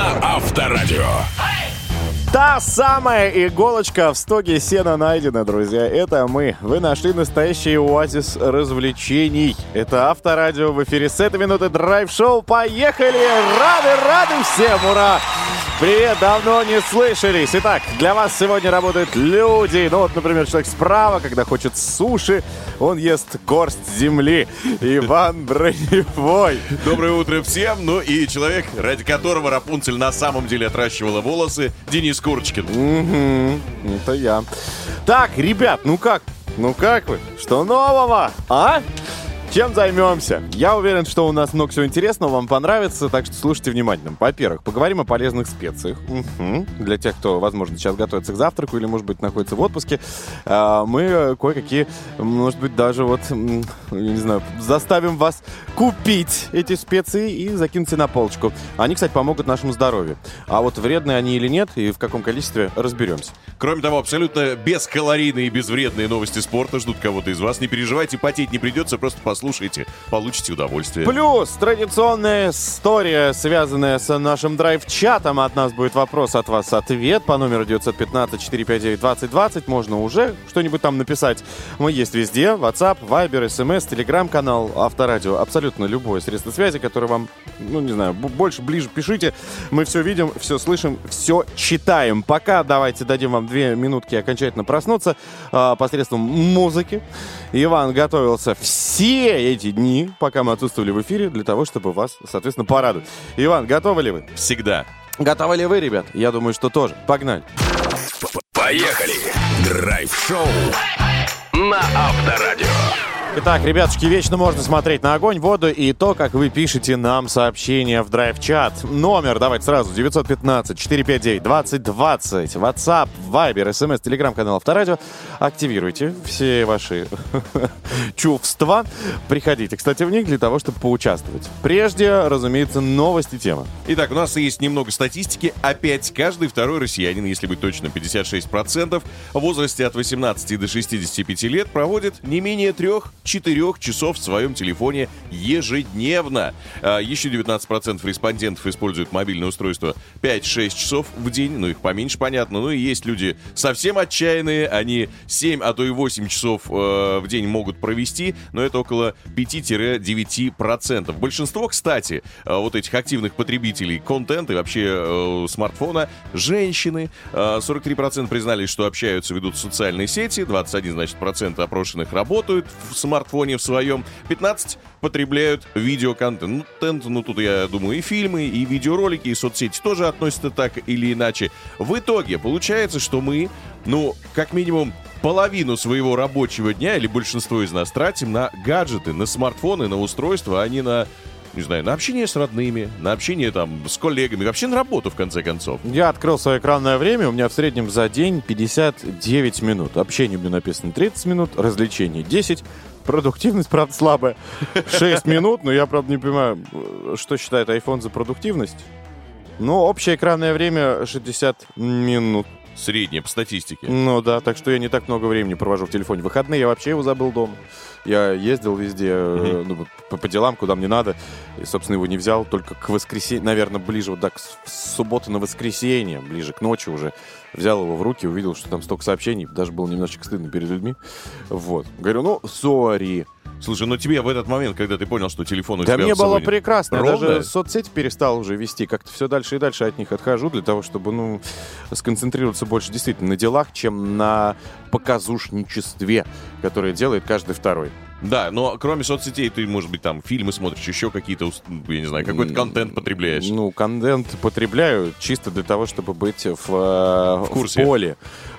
на Авторадио. Та самая иголочка в стоге сена найдена, друзья. Это мы. Вы нашли настоящий оазис развлечений. Это Авторадио в эфире с этой минуты драйв-шоу. Поехали! Рады всем! Ура! Привет! Давно не слышались. Итак, для вас сегодня работают люди. Ну вот, например, человек справа, когда хочет суши, он ест горсть земли. Иван Броневой. Доброе утро всем. Ну и человек, ради которого Рапунцель на самом деле отращивала волосы, Денис Курочкин. Это я. Так, ребят, ну как вы? Что нового, а? Чем займемся? Я уверен, что у нас много всего интересного, вам понравится, так что слушайте внимательно. Во-первых, поговорим о полезных специях. Для тех, кто, возможно, сейчас готовится к завтраку или, может быть, находится в отпуске, мы кое-какие, может быть, даже вот, не знаю, заставим вас купить эти специи и закиньте на полочку. Они, кстати, помогут нашему здоровью. А вот вредные они или нет и в каком количестве, разберемся. Кроме того, абсолютно бескалорийные и безвредные новости спорта ждут кого-то из вас. Не переживайте, потеть не придется, просто слушайте, получите удовольствие. Плюс традиционная история, связанная с нашим драйв-чатом. От нас будет вопрос, от вас ответ по номеру 915-459-2020. Можно уже что-нибудь там написать. Мы есть везде. WhatsApp, Viber, SMS, Telegram-канал, Авторадио. Абсолютно любое средство связи, которое вам, ну не знаю, больше, ближе пишите. Мы все видим, все слышим, все читаем. Пока давайте дадим вам 2 минутки окончательно проснуться посредством музыки. Иван готовился все эти дни, пока мы отсутствовали в эфире, для того, чтобы вас, соответственно, порадовать. Иван, готовы ли вы? Всегда. Готовы ли вы, ребят? Я думаю, что тоже. Погнали. Поехали! Драйв-шоу на Авторадио. Итак, ребятушки, вечно можно смотреть на огонь, воду и то, как вы пишете нам сообщения в драйв-чат. Номер, давайте сразу, 915-459-2020. WhatsApp, Viber, SMS, Telegram-канал Авторадио. Активируйте все ваши чувства. Приходите, кстати, в них для того, чтобы поучаствовать. Прежде, разумеется, новости темы. Итак, у нас есть немного статистики. Опять каждый второй россиянин, если быть точным, 56%, в возрасте от 18 до 65 лет проводит не менее 3-4 часов в своем телефоне ежедневно. Еще 19% респондентов используют мобильное устройство 5-6 часов в день. Ну, их поменьше, понятно. Ну, и есть люди совсем отчаянные. Они 7, а то и 8 часов в день могут провести. Но это около 5-9%. Большинство, кстати, вот этих активных потребителей контента и вообще смартфона — женщины. 43% признались, что общаются, ведут социальные сети. 21%, значит, опрошенных работают в смартфоне в своем, 15 потребляют видеоконтент. Ну, тут, я думаю, и фильмы, и видеоролики, и соцсети тоже относятся так или иначе. В итоге получается, что мы, ну, как минимум, половину своего рабочего дня, или большинство из нас, тратим на гаджеты, на смартфоны, на устройства, а не на... не знаю, на общение с родными, на общение там с коллегами, вообще на работу, в конце концов. Я открыл свое экранное время, у меня в среднем за день 59 минут. Общение у меня написано 30 минут, развлечение 10, продуктивность, правда, слабая, 6 минут, но я, правда, не понимаю, что считает iPhone за продуктивность. Но общее экранное время 60 минут. Средняя по статистике. Ну да, так что я не так много времени провожу в телефоне. В выходные я вообще его забыл дома. Я ездил везде по делам, куда мне надо. И, собственно, его не взял. Только к воскресенью, наверное, ближе вот так, с субботы на воскресенье, ближе к ночи уже, взял его в руки, увидел, что там столько сообщений. Даже было немножечко стыдно перед людьми. Вот. Говорю, ну, сори. Слушай, ну тебе в этот момент, когда ты понял, что телефон у тебя... Да мне было прекрасно. Я даже соцсети перестал уже вести. Как-то все дальше и дальше от них отхожу, для того, чтобы, ну, сконцентрироваться больше действительно на делах, чем на показушничестве, которое делает каждый второй. Да, но кроме соцсетей ты, может быть, там фильмы смотришь, еще какие-то, я не знаю, какой-то контент потребляешь. Ну, контент потребляю чисто для того, чтобы быть в курсе.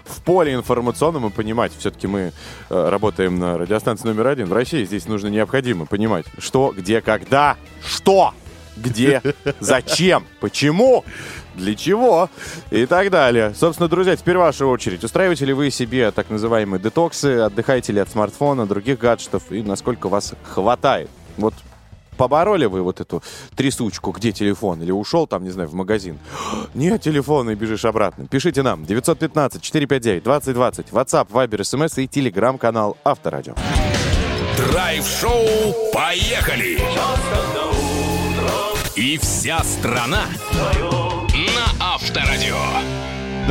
В поле информационном и понимать. Все-таки мы работаем на радиостанции номер 1 в России. Здесь нужно необходимо понимать, что, где, когда, что, где, зачем, почему, для чего и так далее. Собственно, друзья, теперь ваша очередь. Устраиваете ли вы себе так называемые детоксы? Отдыхаете ли от смартфона, других гаджетов? И насколько вас хватает? Вот побороли вы вот эту трясучку, где телефон? Или ушел там, не знаю, в магазин? Нет телефона, и бежишь обратно. Пишите нам. 915-459-2020. WhatsApp, Viber, SMS и Telegram-канал Авторадио. Драйв-шоу «Поехали!» И вся страна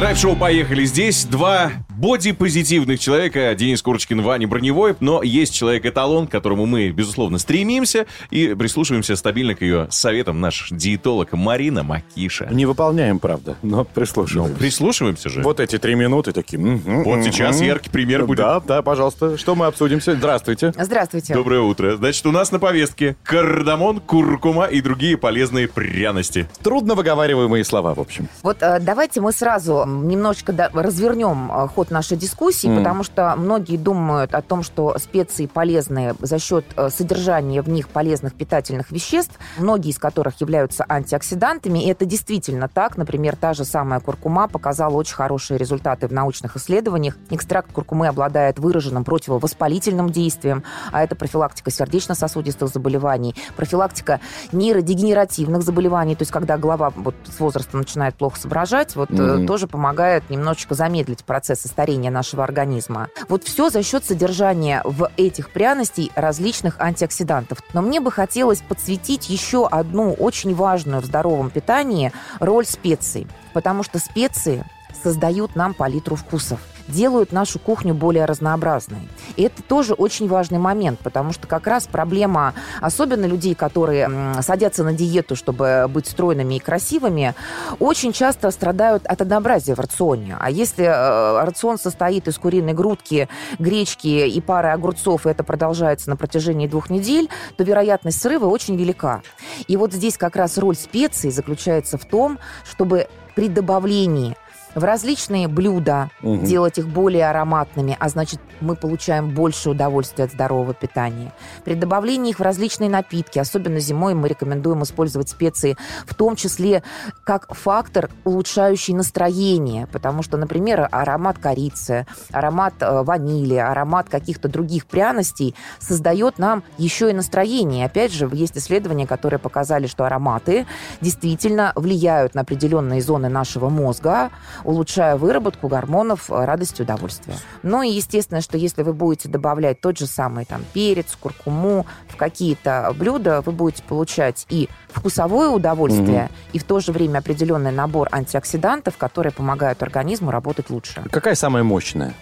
Драйв-шоу «Поехали». Здесь два бодипозитивных человека. Денис Курочкин, Ваня Броневой. Но есть человек-эталон, к которому мы, безусловно, стремимся и прислушиваемся стабильно к ее советам. Наш диетолог Марина Макиша. Не выполняем, правда, но прислушиваемся. Ну, прислушиваемся же. Вот эти 3 минуты такие. Вот сейчас яркий пример будет. Да, да, пожалуйста. Что мы обсудим сегодня? Здравствуйте. Здравствуйте. Доброе утро. Значит, у нас на повестке кардамон, куркума и другие полезные пряности. Трудно выговариваемые слова, в общем. Вот давайте мы сразу немножечко развернем ход нашей дискуссии, потому что многие думают о том, что специи полезны за счет содержания в них полезных питательных веществ, многие из которых являются антиоксидантами, и это действительно так. Например, та же самая куркума показала очень хорошие результаты в научных исследованиях. Экстракт куркумы обладает выраженным противовоспалительным действием, а это профилактика сердечно-сосудистых заболеваний, профилактика нейродегенеративных заболеваний, то есть когда голова вот с возраста начинает плохо соображать, вот тоже помогает немножечко замедлить процесс старения нашего организма. Вот все за счет содержания в этих пряностей различных антиоксидантов. Но мне бы хотелось подсветить еще одну очень важную в здоровом питании роль специй. Потому что специи создают нам палитру вкусов, делают нашу кухню более разнообразной. И это тоже очень важный момент, потому что как раз проблема, особенно людей, которые садятся на диету, чтобы быть стройными и красивыми, очень часто страдают от однообразия в рационе. А если рацион состоит из куриной грудки, гречки и пары огурцов, и это продолжается на протяжении 2 недель, то вероятность срыва очень велика. И вот здесь как раз роль специй заключается в том, чтобы при добавлении в различные блюда, делать их более ароматными, а значит, мы получаем больше удовольствия от здорового питания. При добавлении их в различные напитки, особенно зимой, мы рекомендуем использовать специи, в том числе как фактор, улучшающий настроение, потому что, например, аромат корицы, аромат ванили, аромат каких-то других пряностей создает нам еще и настроение. Опять же, есть исследования, которые показали, что ароматы действительно влияют на определенные зоны нашего мозга, улучшая выработку гормонов радости и удовольствия. Ну и естественно, что если вы будете добавлять тот же самый там перец, куркуму в какие-то блюда, вы будете получать и вкусовое удовольствие, и в то же время определенный набор антиоксидантов, которые помогают организму работать лучше. Какая самая мощная?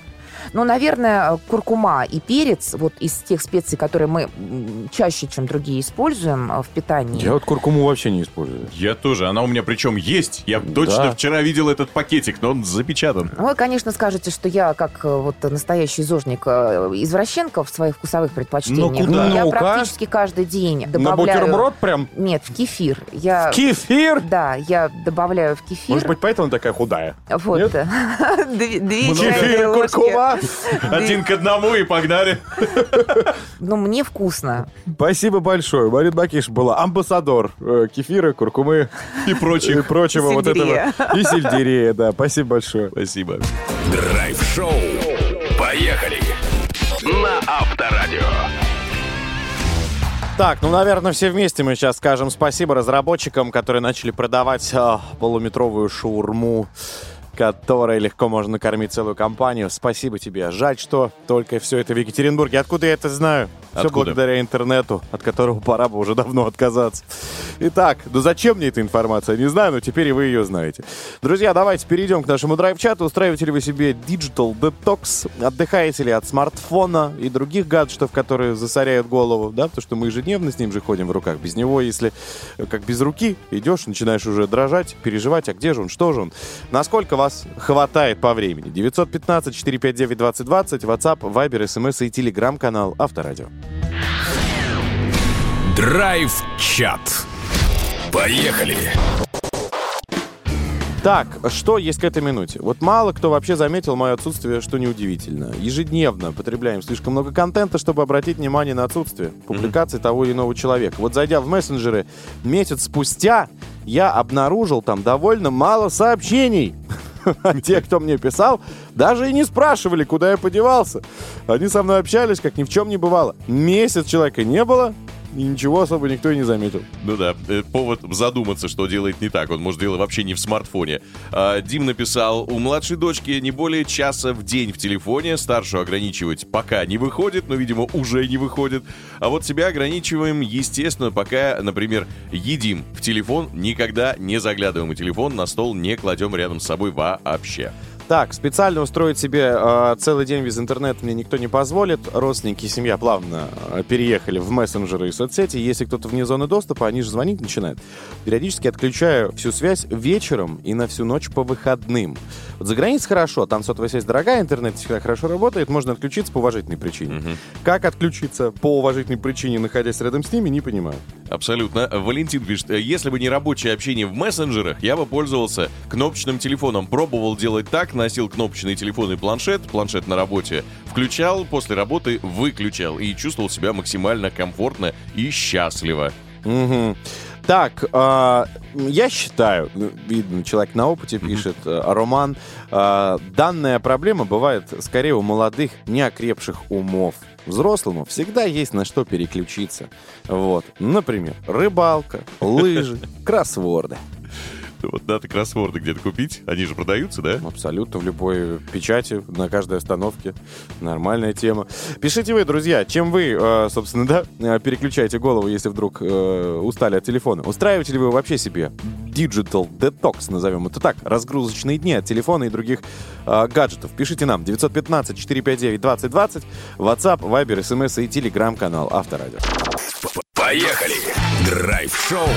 Ну, наверное, куркума и перец, вот из тех специй, которые мы чаще, чем другие, используем в питании. Я вот куркуму вообще не использую. Я тоже. Она у меня причем есть. Я точно вчера видел этот пакетик, но он запечатан. Вы, конечно, скажете, что я, как вот настоящий зожник извращенка в своих вкусовых предпочтениях. Но куда? Я практически каждый день добавляю... На бутерброд прям? Нет, в кефир. В кефир? Да, я добавляю в кефир. Может быть, поэтому такая худая? Вот. 2 чайные ложки. Куркума. Один к одному и погнали. Ну, мне вкусно. Спасибо большое. Марина Макиша была амбассадор кефира, куркумы и прочих. И прочего вот этого. И сельдерея, да. Спасибо большое. Спасибо. Драйв-шоу. Поехали. На Авторадио. Так, ну, наверное, все вместе мы сейчас скажем спасибо разработчикам, которые начали продавать полуметровую шаурму, которой легко можно накормить целую компанию. Спасибо тебе. Жаль, что только все это в Екатеринбурге. Откуда я это знаю? Все благодаря интернету, от которого пора бы уже давно отказаться. Итак, ну зачем мне эта информация? Не знаю, но теперь и вы ее знаете. Друзья, давайте перейдем к нашему драйв-чату. Устраиваете ли вы себе Digital Detox? Отдыхаете ли от смартфона и других гаджетов, которые засоряют голову? Да, потому что мы ежедневно с ним же ходим в руках. Без него, если как без руки идешь, начинаешь уже дрожать, переживать, а где же он, что же он? Насколько вас хватает по времени? 915-459-2020, WhatsApp, Viber, SMS и Telegram-канал Авторадио. Драйв-чат. Поехали! Так, что есть к этой минуте? Вот мало кто вообще заметил мое отсутствие, что неудивительно. Ежедневно потребляем слишком много контента, чтобы обратить внимание на отсутствие публикации того или иного человека. Вот зайдя в мессенджеры месяц спустя, я обнаружил там довольно мало сообщений. А те, кто мне писал, даже и не спрашивали, куда я подевался. Они со мной общались, как ни в чем не бывало. Месяц человека не было, и ничего особо никто и не заметил. Ну да, повод задуматься, что делает не так. Он, может, дело вообще не в смартфоне. Дим написал, у младшей дочки не более часа в день в телефоне. Старшую ограничивать пока не выходит, но, видимо, уже не выходит. А вот себя ограничиваем, естественно, пока, например, едим. В телефон никогда не заглядываем, и телефон на стол не кладем рядом с собой вообще. Так, специально устроить себе целый день без интернета мне никто не позволит. Родственники и семья плавно переехали в мессенджеры и соцсети. Если кто-то вне зоны доступа, они же звонить начинают. Периодически отключаю всю связь вечером и на всю ночь по выходным. Вот за границей хорошо, там сотовая связь дорогая, интернет всегда хорошо работает, можно отключиться по уважительной причине. Угу. Как отключиться по уважительной причине, находясь рядом с ними, не понимаю. Абсолютно. Валентин пишет, если бы не рабочее общение в мессенджерах, я бы пользовался кнопочным телефоном. Пробовал делать так, носил кнопочный телефон и планшет на работе, включал, после работы выключал и чувствовал себя максимально комфортно и счастливо. Угу. Так, я считаю, видно, человек на опыте пишет, Роман, данная проблема бывает скорее у молодых, неокрепших умов. Взрослому всегда есть на что переключиться. Вот, например, рыбалка, лыжи, кроссворды. Вот надо кроссворды где-то купить. Они же продаются, да? Абсолютно, в любой печати, на каждой остановке. Нормальная тема. Пишите вы, друзья, чем вы, собственно, да, переключаете голову, если вдруг устали от телефона. Устраиваете ли вы вообще себе digital detox, назовем это так, разгрузочные дни от телефона и других гаджетов? Пишите нам 915-459-2020, WhatsApp, Viber, SMS и Telegram-канал Авторадио. Поехали! Драйв-шоу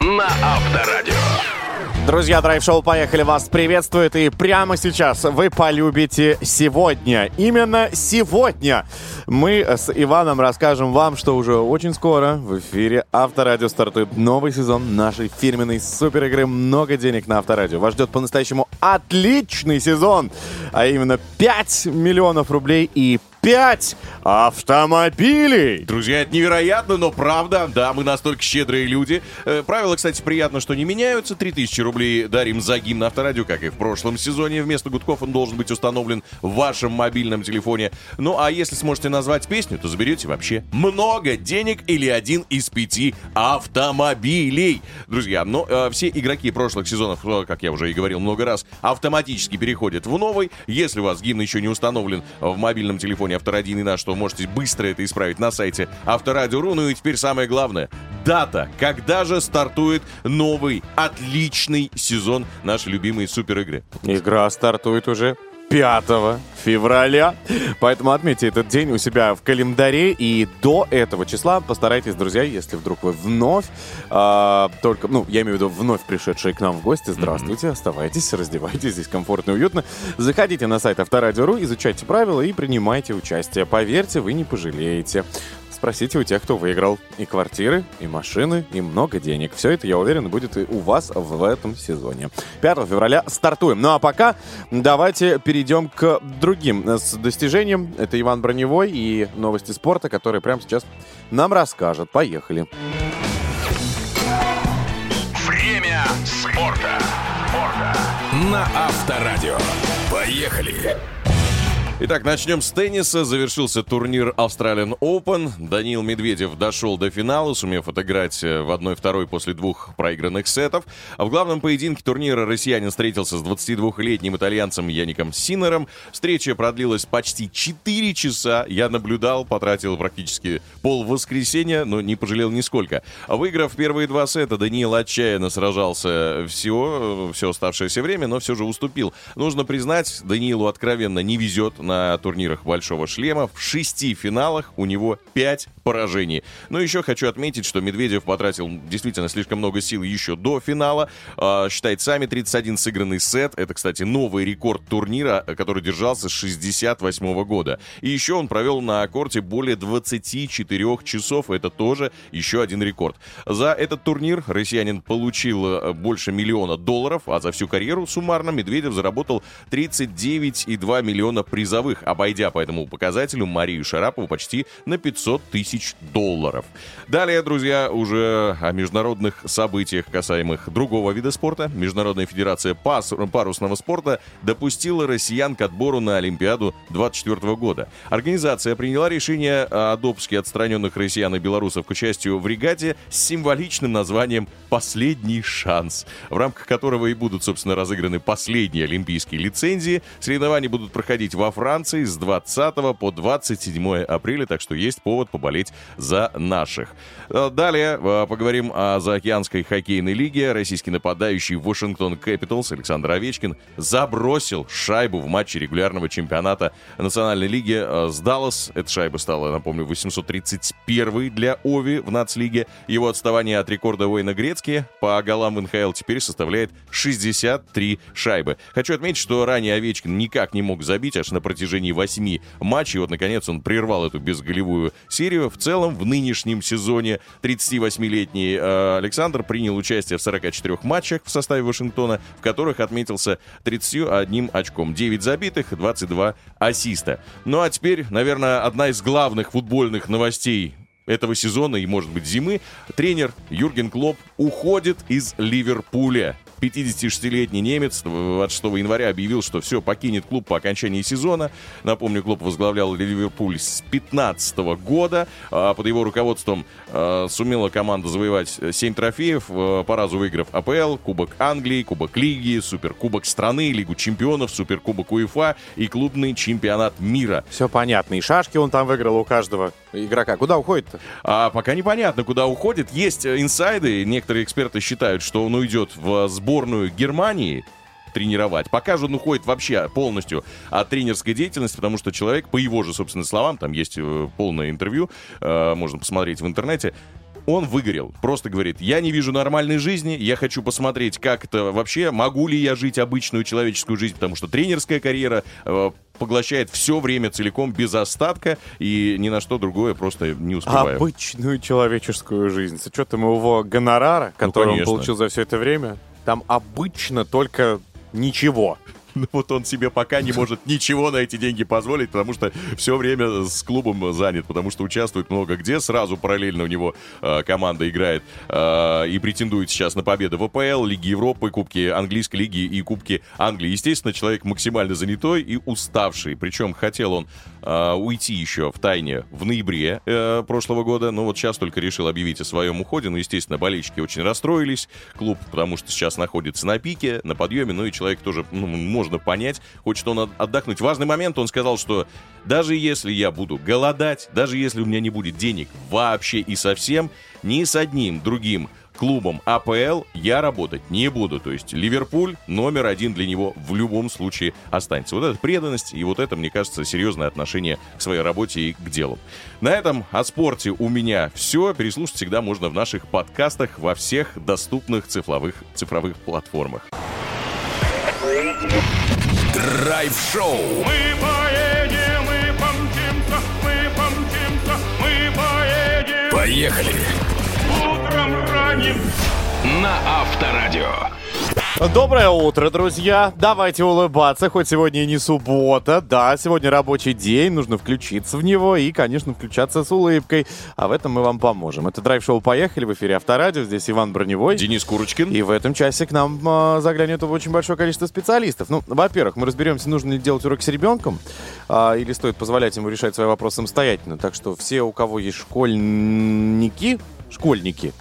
на Авторадио. Друзья, драйв-шоу «Поехали» вас приветствует. И прямо сейчас вы полюбите сегодня. Именно сегодня мы с Иваном расскажем вам, что уже очень скоро в эфире Авторадио стартует новый сезон нашей фирменной суперигры «Много денег на Авторадио». Вас ждет по-настоящему отличный сезон, а именно 5 миллионов рублей и 5 автомобилей! Друзья, это невероятно, но правда, да, мы настолько щедрые люди. Правила, кстати, приятно, что не меняются. 3000 рублей дарим за гимн Авторадио, как и в прошлом сезоне. Вместо гудков он должен быть установлен в вашем мобильном телефоне. Ну, а если сможете назвать песню, то заберете вообще много денег или один из 5 автомобилей. Друзья, но все игроки прошлых сезонов, как я уже и говорил много раз, автоматически переходят в новый. Если у вас гимн еще не установлен в мобильном телефоне, Авторадио не наш, что можете быстро это исправить на сайте Авторадио.ру. Ну и теперь самое главное. Дата. Когда же стартует новый, отличный сезон нашей любимой суперигры? Игра стартует уже 5 февраля. Поэтому отметьте этот день у себя в календаре. И до этого числа постарайтесь, друзья, если вдруг вы вновь, только, ну, я имею в виду вновь пришедшие к нам в гости, здравствуйте, оставайтесь, раздевайтесь, здесь комфортно и уютно. Заходите на сайт Авторадио.ру, изучайте правила и принимайте участие. Поверьте, вы не пожалеете. Спросите у тех, кто выиграл и квартиры, и машины, и много денег. Все это, я уверен, будет и у вас в этом сезоне. 5 февраля стартуем. Ну а пока давайте перейдем к другим достижениям. Это Иван Броневой и новости спорта, которые прямо сейчас нам расскажут. Поехали. Время спорта. На Авторадио. Поехали. Итак, начнем с тенниса. Завершился турнир Australian Open. Даниил Медведев дошел до финала, сумев отыграть в 1-2 после 2 проигранных сетов. А в главном поединке турнира россиянин встретился с 22-летним итальянцем Яником Синнером. Встреча продлилась почти 4 часа. Я наблюдал, потратил практически пол воскресенья, но не пожалел нисколько. Выиграв первые 2 сета, Даниил отчаянно сражался все оставшееся время, но все же уступил. Нужно признать, Даниилу откровенно не везет на турнирах «Большого шлема». В 6 финалах у него 5 поражений. Но еще хочу отметить, что Медведев потратил действительно слишком много сил еще до финала. Считает сами 31 сыгранный сет. Это, кстати, новый рекорд турнира, который держался с 1968 года. И еще он провел на корте более 24 часов. Это тоже еще один рекорд. За этот турнир россиянин получил больше $1 миллиона, а за всю карьеру суммарно Медведев заработал 39,2 миллиона призов. призовых, обойдя по этому показателю Марию Шарапову почти на $500 тысяч. Далее, друзья, уже о международных событиях, касаемых другого вида спорта. Международная федерация парусного спорта допустила россиян к отбору на Олимпиаду 2024 года. Организация приняла решение о допуске отстраненных россиян и белорусов к участию в регате с символичным названием «Последний шанс», в рамках которого и будут, собственно, разыграны последние олимпийские лицензии. Соревнования будут проходить во Франции с 20 по 27 апреля, так что есть повод поболеть за наших. Далее поговорим о заокеанской хоккейной лиге. Российский нападающий Washington Capitals Александр Овечкин забросил шайбу в матче регулярного чемпионата Национальной лиги с Даллас. Эта шайба стала, напомню, 831-й для Ови в Нацлиге. Его отставание от рекорда Уэйна Грецки по голам в НХЛ теперь составляет 63 шайбы. Хочу отметить, что ранее Овечкин никак не мог забить аж на протяжении 8 матчей. Вот, наконец, он прервал эту безголевую серию. В целом, в нынешнем сезоне 38-летний Александр принял участие в 44 матчах в составе Вашингтона, в которых отметился 31 очком, 9 забитых, 22 ассиста. Ну а теперь, наверное, одна из главных футбольных новостей этого сезона и, может быть, зимы. Тренер Юрген Клопп уходит из Ливерпуля. 56-летний немец 26 января объявил, что все, покинет клуб по окончании сезона. Напомню, Клопп возглавлял Ливерпуль с 2015 года. Под его руководством сумела команда завоевать 7 трофеев, по разу выиграв АПЛ, Кубок Англии, Кубок Лиги, Суперкубок страны, Лигу чемпионов, Суперкубок УЕФА и клубный чемпионат мира. Все понятно. И шашки он там выиграл у каждого игрока. Куда уходит-то? Пока непонятно, куда уходит. Есть инсайды. Некоторые эксперты считают, что он уйдет в сборную Германии тренировать. Пока же он уходит вообще полностью от тренерской деятельности, потому что человек, по его же, собственно, словам, там есть полное интервью, можно посмотреть в интернете, он выгорел. Просто говорит, я не вижу нормальной жизни, я хочу посмотреть, как это вообще, могу ли я жить обычную человеческую жизнь, потому что тренерская карьера поглощает все время целиком, без остатка, и ни на что другое просто не успеваю. Обычную человеческую жизнь. С учетом его гонорара, который он получил за все это время, там обычно только ничего. Ну вот он себе пока не может ничего на эти деньги позволить, потому что все время с клубом занят, потому что участвует много где. Сразу параллельно у него команда играет и претендует сейчас на победы в АПЛ, Лиги Европы, Кубки Английской лиги и Кубки Англии. Естественно, человек максимально занятой и уставший. Причем хотел он уйти еще в тайне в ноябре прошлого года, но вот сейчас только решил объявить о своем уходе. Ну, естественно, болельщики очень расстроились. Клуб, потому что сейчас находится на пике, на подъеме, ну и человек тоже, можно понять, хочет он отдохнуть. Важный момент, он сказал, что даже если я буду голодать, даже если у меня не будет денег вообще и совсем, ни с одним другим клубом АПЛ я работать не буду. То есть Ливерпуль номер один для него в любом случае останется. Вот эта преданность и вот это, мне кажется, серьезное отношение к своей работе и к делу. На этом о спорте у меня все. Переслушать всегда можно в наших подкастах во всех доступных цифровых платформах. Драйв-шоу. Мы поедем, мы помчимся, мы помчимся, мы поедем. Поехали. Утром ранним на Авторадио. Доброе утро, друзья. Давайте улыбаться, хоть сегодня и не суббота. Да, сегодня рабочий день, нужно включиться в него и, конечно, включаться с улыбкой. А в этом мы вам поможем. Это драйв-шоу «Поехали» в эфире Авторадио. Здесь Иван Броневой. Денис Курочкин. И в этом часе к нам заглянет очень большое количество специалистов. Ну, во-первых, мы разберемся, нужно ли делать уроки с ребенком, или стоит позволять ему решать свои вопросы самостоятельно. Так что все, у кого есть школьники,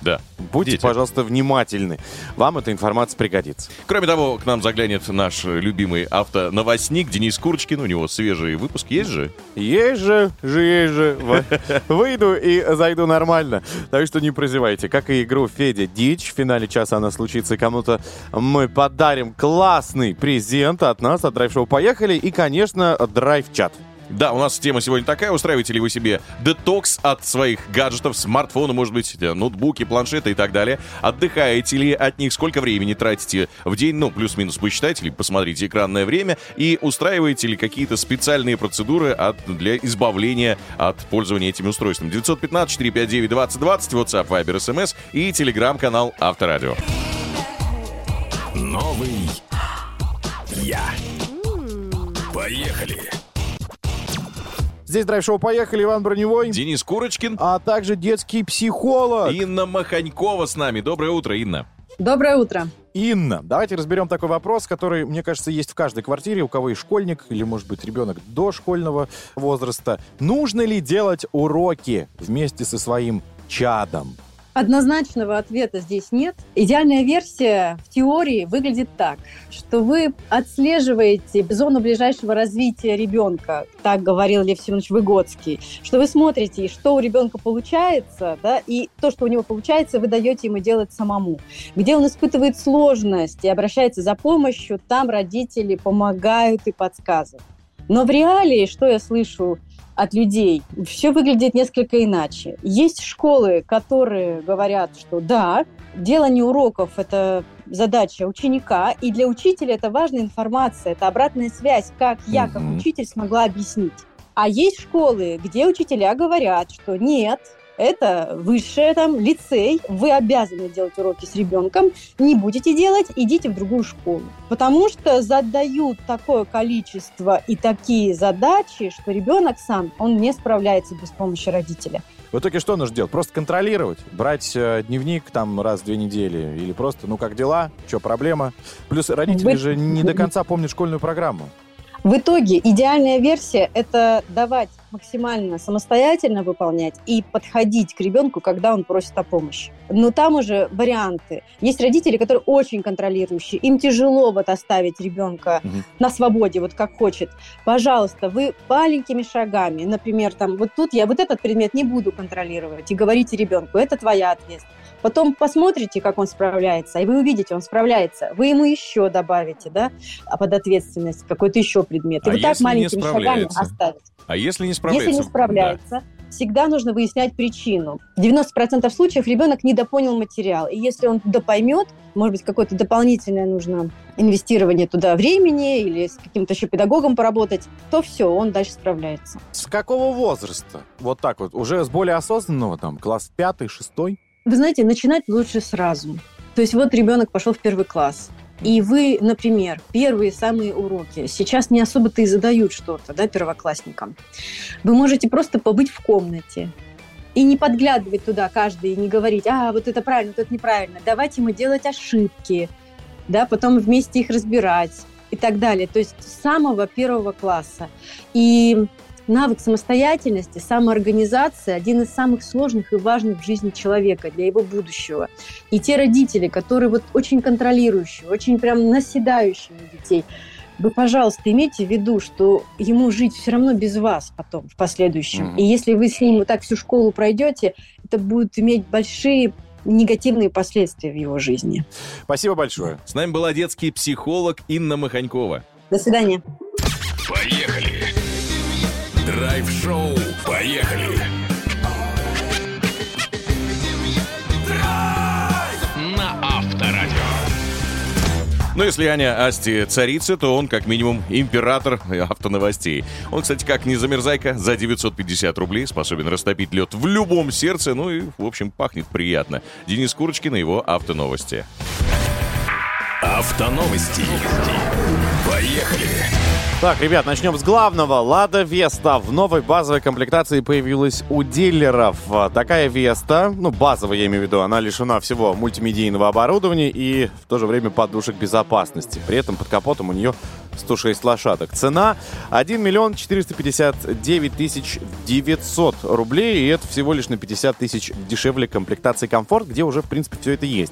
да, будьте, дети, пожалуйста, внимательны. Вам эта информация пригодится. Кроме того, к нам заглянет наш любимый автоновостник Денис Курочкин. У него свежий выпуск. Есть же. Выйду и зайду нормально. Так что не прозевайте. Как и игру «Федя Дич». В финале часа она случится, и кому-то мы подарим классный презент от нас, от драйв-шоу «Поехали». И, конечно, драйв-чат. Да, у нас тема сегодня такая. Устраиваете ли вы себе детокс от своих гаджетов, смартфона, может быть, ноутбуки, планшеты и так далее? Отдыхаете ли от них? Сколько времени тратите в день? Ну, плюс-минус посчитайте или посмотрите экранное время. И устраиваете ли какие-то специальные процедуры для избавления от пользования этими устройствами? 915-459-2020, WhatsApp, Viber, SMS и телеграм-канал Авторадио. Новый я. Поехали. Здесь драйв-шоу «Поехали». Иван Броневой. Денис Курочкин. А также детский психолог Инна Маханькова с нами. Доброе утро, Инна. Доброе утро. Инна, давайте разберем такой вопрос, который, мне кажется, есть в каждой квартире, у кого и школьник, или, может быть, ребенок дошкольного возраста. Нужно ли делать уроки вместе со своим чадом? Однозначного ответа здесь нет. Идеальная версия в теории выглядит так, что вы отслеживаете зону ближайшего развития ребенка, так говорил Лев Семенович Выгодский, что вы смотрите, что у ребенка получается, да, и то, что у него получается, вы даете ему делать самому. Где он испытывает сложность и обращается за помощью, там родители помогают и подсказывают. Но в реалии, что я слышу от людей, все выглядит несколько иначе. Есть школы, которые говорят, что да, делание уроков – это задача ученика, и для учителя это важная информация, это обратная связь, как я, как учитель, смогла объяснить. А есть школы, где учителя говорят, что нет, это высшее, там, лицей, вы обязаны делать уроки с ребенком, не будете делать, идите в другую школу. Потому что задают такое количество и такие задачи, что ребенок сам, он не справляется без помощи родителя. В итоге что нужно делать? Просто контролировать, брать дневник там раз в 2 недели или просто, ну, как дела, что проблема? Плюс родители же не до конца помнят школьную программу. В итоге идеальная версия – это давать максимально самостоятельно выполнять и подходить к ребенку, когда он просит о помощи. Но там уже варианты. Есть родители, которые очень контролирующие, им тяжело вот оставить ребенка на свободе, вот как хочет. Пожалуйста, вы маленькими шагами, например, там, вот тут я вот этот предмет не буду контролировать, и говорите ребенку, это твоя ответственность. Потом посмотрите, как он справляется, и вы увидите, он справляется. Вы ему еще добавите, да, под ответственность какой-то еще предмет. И вот так маленькими шагами оставите. А если не справляется? Если не справляется, да, всегда нужно выяснять причину. В 90% случаев ребенок недопонял материал. И если он допоймет, может быть, какое-то дополнительное нужно инвестирование туда времени или с каким-то еще педагогом поработать, то все, он дальше справляется. С какого возраста? Вот так вот, уже с более осознанного, там, класс 5-6? Вы знаете, начинать лучше сразу. То есть вот ребенок пошел в 1 класс, и вы, например, первые самые уроки, сейчас не особо-то и задают что-то, да, первоклассникам. Вы можете просто побыть в комнате и не подглядывать туда каждый, и не говорить, а, вот это правильно, вот это неправильно. Давайте ему делать ошибки, да, потом вместе их разбирать и так далее. То есть с самого 1 класса. И навык самостоятельности, самоорганизация – один из самых сложных и важных в жизни человека, для его будущего. И те родители, которые вот очень контролирующие, очень прям наседающие на детей, вы, пожалуйста, имейте в виду, что ему жить все равно без вас потом, в последующем. И если вы с ним вот так всю школу пройдете, это будет иметь большие негативные последствия в его жизни. Спасибо большое. С нами была детский психолог Инна Маханькова. До свидания. Поехали! Драйв-шоу. Поехали! На Авторадио. Ну, если Аня Асти царица, то он, как минимум, император автоновостей. Он, кстати, как не замерзайка, за 950 рублей способен растопить лед в любом сердце, ну и, в общем, пахнет приятно. Денис Курочкин и его автоновости. Автоновости. Поехали! Так, ребят, начнем с главного. «Лада Веста» в новой базовой комплектации появилась у дилеров. Такая «Веста», ну, базовая я имею в виду, она лишена всего мультимедийного оборудования и в то же время подушек безопасности. При этом под капотом у нее 106 лошадок. Цена 1 459 900 рублей, и это всего лишь на 50 тысяч дешевле комплектации «Комфорт», где уже, в принципе, все это есть.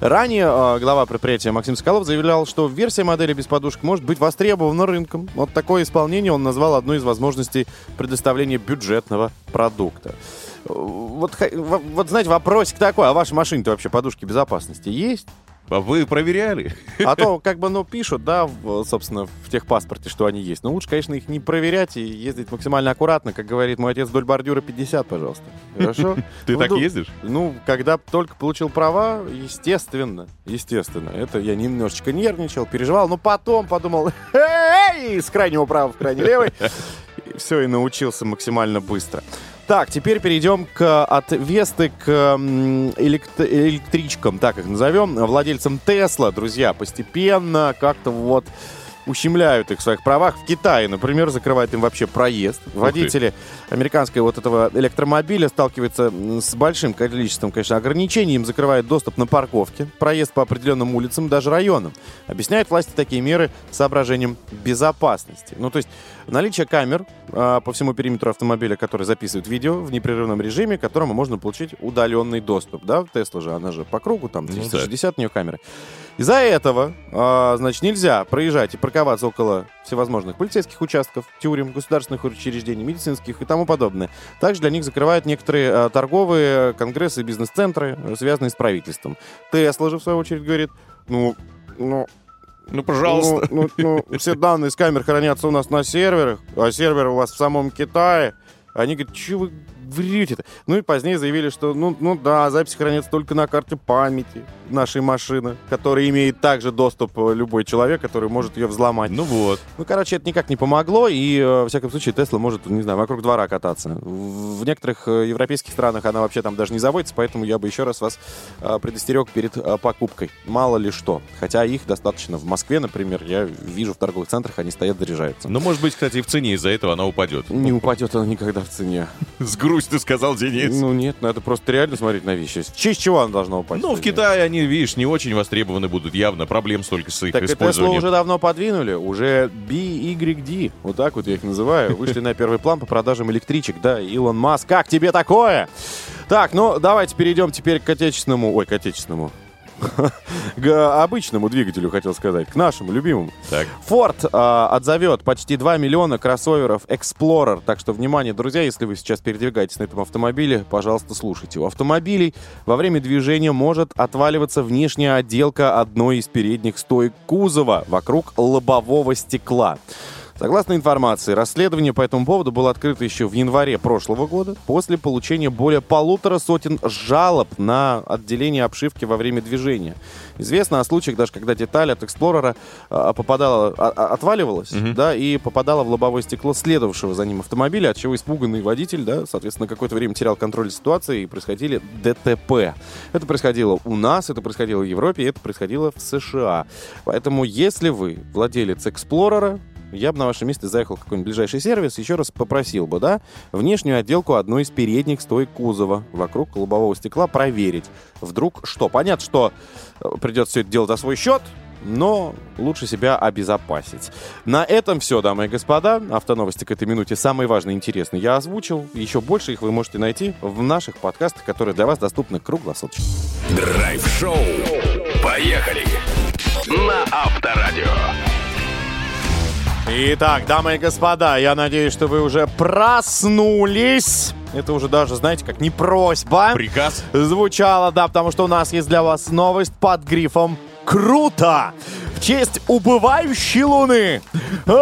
Ранее глава предприятия Максим Соколов заявлял, что версия модели без подушек может быть востребована рынком. Вот такое исполнение он назвал одной из возможностей предоставления бюджетного продукта. Вот знаете, вопросик такой, а в вашей машине-то вообще подушки безопасности есть? А вы проверяли? А то, как бы, ну, пишут, да, собственно, в техпаспорте, что они есть. Но лучше, конечно, их не проверять и ездить максимально аккуратно. Как говорит мой отец, вдоль бордюра 50, пожалуйста. Хорошо? Ты так ездишь? Ну, когда только получил права, естественно. Это я немножечко нервничал, переживал. Но потом подумал, с крайнего права в крайне левый. Все, и научился максимально быстро. Так, теперь перейдем от Весты к электричкам, так их назовем, владельцам Тесла. Друзья, постепенно как-то вот ущемляют их в своих правах. В Китае, например, закрывают им вообще проезд. Водители американского вот этого электромобиля сталкиваются с большим количеством, конечно, ограничений. Им закрывают доступ на парковке, проезд по определенным улицам, даже районам. Объясняют власти такие меры соображением безопасности. Ну, то есть наличие камер по всему периметру автомобиля, которые записывают видео в непрерывном режиме, к которому можно получить удаленный доступ. Да, Тесла же, она же по кругу, там 360 у нее камеры. Из-за этого, значит, нельзя проезжать и парковаться около всевозможных полицейских участков, тюрем, государственных учреждений, медицинских и тому подобное. Также для них закрывают некоторые торговые конгрессы и бизнес-центры, связанные с правительством. Тесла же, в свою очередь, говорит, пожалуйста. Все данные с камер хранятся у нас на серверах, а серверы у вас в самом Китае. Они говорят, что вы врете-то? Ну и позднее заявили, что запись хранится только на карте памяти нашей машины, которая имеет также доступ любой человек, который может ее взломать. Ну вот. Ну, короче, это никак не помогло, и, во всяком случае, Тесла может, не знаю, вокруг двора кататься. В некоторых европейских странах она вообще там даже не заводится, поэтому я бы еще раз вас предостерег перед покупкой. Мало ли что. Хотя их достаточно. В Москве, например, я вижу в торговых центрах, они стоят, заряжаются. Ну, может быть, кстати, и в цене из-за этого она упадет. Не упадет она никогда в цене. С грустью сказал Денис. Ну нет, надо просто реально смотреть на вещи. В честь чего она должна упасть? Ну, в Китае они, видишь, не очень востребованы будут. Явно проблем столько с их использованием. Так это слово уже давно подвинули. Уже BYD. Вот так вот я их называю. Вышли на первый план по продажам электричек. Да, Илон Маск, как тебе такое? Так, ну давайте перейдем теперь к отечественному. К обычному двигателю, хотел сказать, к нашему любимому. Форд отзовет почти 2 миллиона кроссоверов Explorer. Так что, внимание, друзья, если вы сейчас передвигаетесь на этом автомобиле, пожалуйста, слушайте. У автомобилей во время движения может отваливаться внешняя отделка одной из передних стоек кузова вокруг лобового стекла. Согласно информации, расследование по этому поводу было открыто еще в январе прошлого года после получения более 150 жалоб на отделение обшивки во время движения. Известно о случаях, даже когда деталь от Эксплорера отваливалась, да, и попадала в лобовое стекло следовавшего за ним автомобиля, от чего испуганный водитель, да, соответственно, какое-то время терял контроль ситуации, и происходили ДТП. Это происходило у нас, это происходило в Европе, это происходило в США. Поэтому, если вы владелец Эксплорера, я бы на вашем месте заехал в какой-нибудь ближайший сервис, еще раз попросил бы, да, внешнюю отделку одной из передних стоек кузова вокруг лобового стекла проверить. Вдруг что? Понятно, что придется все это делать за свой счет, но лучше себя обезопасить. На этом все, дамы и господа. Автоновости к этой минуте самые важные и интересные я озвучил. Еще больше их вы можете найти в наших подкастах, которые для вас доступны круглосуточно. Драйв-шоу. Поехали! На Авторадио. Итак, дамы и господа, я надеюсь, что вы уже проснулись. Это уже даже, знаете, как не просьба. Приказ. Звучало, да, потому что у нас есть для вас новость под грифом «Круто!». В честь убывающей Луны